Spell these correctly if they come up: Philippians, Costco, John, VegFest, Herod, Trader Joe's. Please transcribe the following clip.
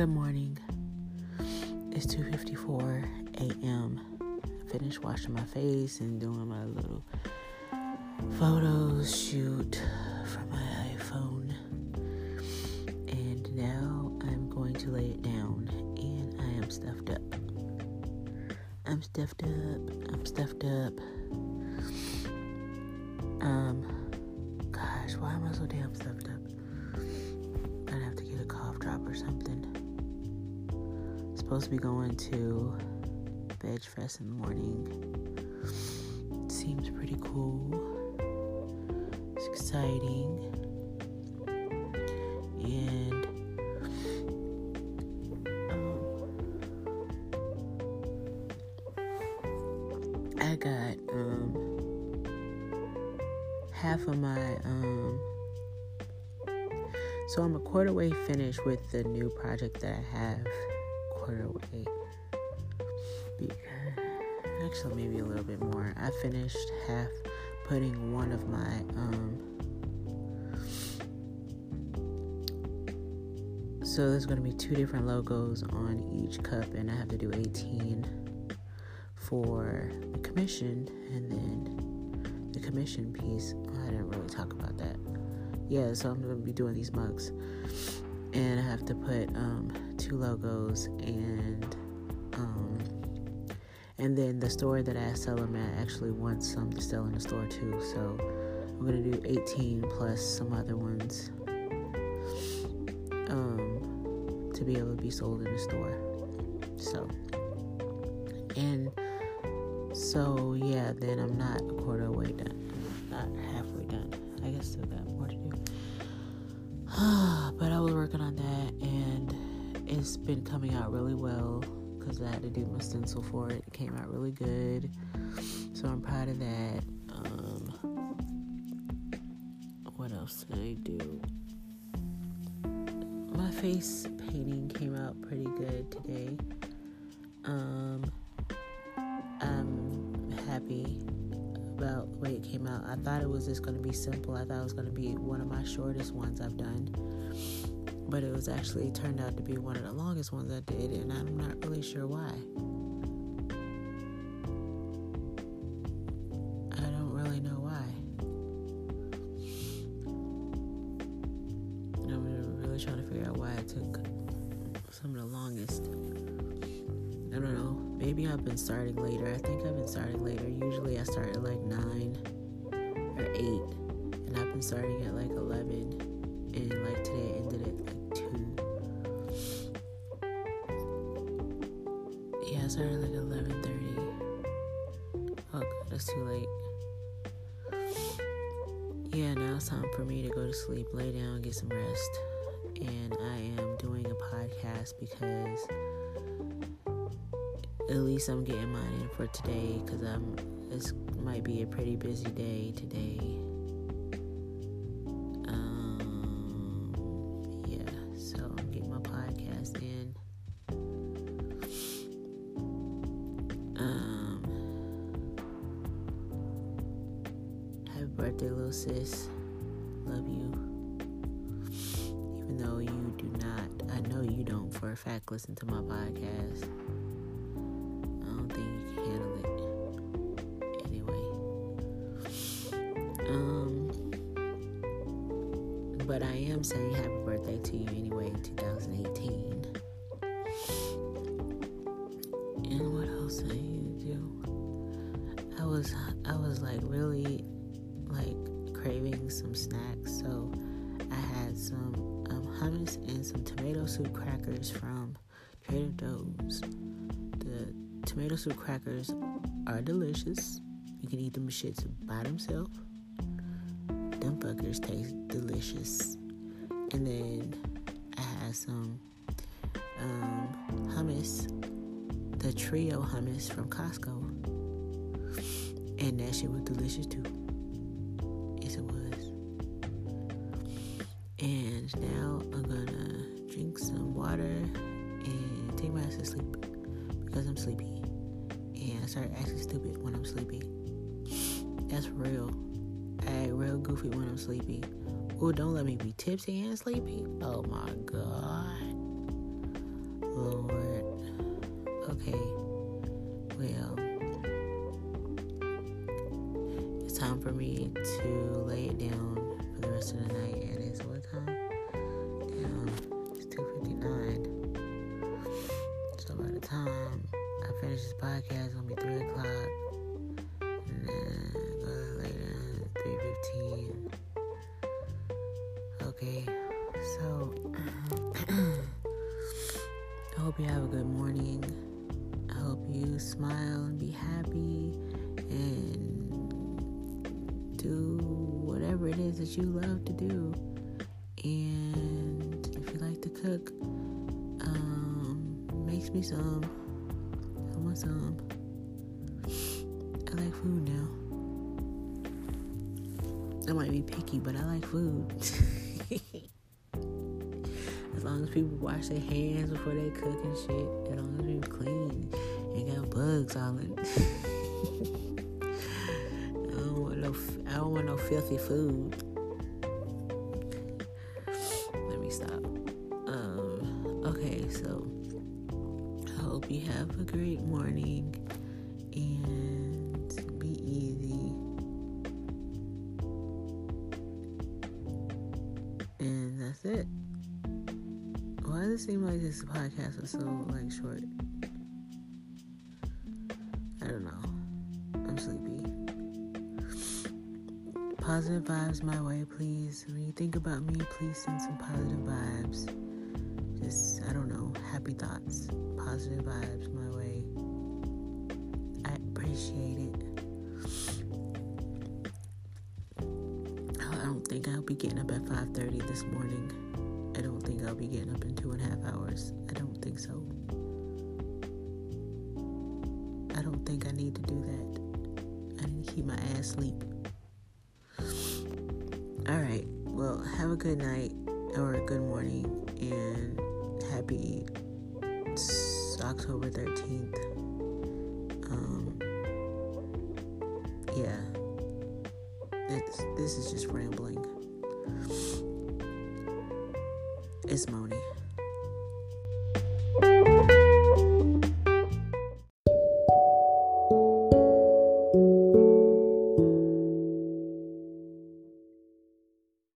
Good morning. It's 2:54 a.m. Finished washing my face and doing my little photo shoot for my iPhone. And now I'm going to lay it down, and I am stuffed up. I'm stuffed up. Gosh, why am I so damn stuffed up? I'd have to get a cough drop or something. I'm supposed to be going to VegFest in the morning. It seems pretty cool. It's exciting. And I got half of my so I'm a quarter way finished with the new project that I have. Quarter way. Actually, maybe a little bit more. I finished half putting one of my so there's going to be two different logos on each cup, and I have to do 18 for the commission, and then the commission piece. I didn't really talk about that. Yeah, so I'm going to be doing these mugs, and I have to put two logos, and then the store that I sell them at actually wants some to sell in the store too, so I'm going to do 18 plus some other ones to be able to be sold in the store. So yeah, then I'm not a quarter way done. I'm not halfway done. I guess still got more to do. But I was working on that, and it's been coming out really well because I had to do my stencil for it. It came out really good, so I'm proud of that. What else did I do? My face painting came out pretty good today. I'm happy about the way it came out. I thought it was just going to be simple. I thought it was going to be one of my shortest ones I've done, but it was actually turned out to be one of the longest ones I did, and I'm not really sure why. I don't really know why. I'm really trying to figure out why I took some of the longest. I don't know. Maybe I've been starting later. I think I've been starting later. Usually I start at like 9 or 8. And I've been starting at like 11. And like today I ended at like 2. Yeah, I started like 11:30. Oh, God, that's too late. Yeah, now it's time for me to go to sleep, lay down, get some rest. And I am doing a podcast because at least I'm getting mine in for today, because this might be a pretty busy day today. Yeah, so I'm getting my podcast in. Happy birthday, little sis. Love you. Even though you do not, I know you don't for a fact listen to my podcast. But I am saying happy birthday to you anyway in 2018. And what else did I do? I was like really like craving some snacks, so I had some hummus and some tomato soup crackers from Trader Joe's. The tomato soup crackers are delicious. You can eat them shits by themselves. Them fuckers taste delicious. And then I had some hummus, the trio hummus from Costco, and that shit was delicious too. Yes, it was. And now I'm gonna drink some water and take my ass to sleep because I'm sleepy, and I start acting stupid when I'm sleepy. That's real. I act real goofy when I'm sleepy. Oh, don't let me be tipsy and sleepy. Oh my God. Lord. Okay, well, it's time for me to lay it down for the rest of the night. And it's what time? It's 2:59. So by the time I finish this podcast, it's going to be 3 o'clock. And then I go to lay down at 3:15. Okay, so I hope you have a good morning. I hope you smile and be happy and do whatever it is that you love to do. And if you like to cook, make me some. I want some. I like food now. I might be picky, but I like food. As long as people wash their hands before they cook and shit, as long as people clean and got bugs all in. I don't want no filthy food. Let me stop. Okay, so I hope you have a great morning and be easy. And that's it. Why does it seem like this podcast is so, short? I don't know. I'm sleepy. Positive vibes my way, please. When you think about me, please send some positive vibes. Just, I don't know, happy thoughts. Positive vibes my way. I appreciate it. I don't think I'll be getting up at 5:30 this morning. I don't think I'll be getting up in 2.5 hours. I don't think so. I don't think I need to do that. I need to keep my ass asleep. Alright, well, have a good night or a good morning and happy October 13th. Yeah. This is just rambling. It's Moni.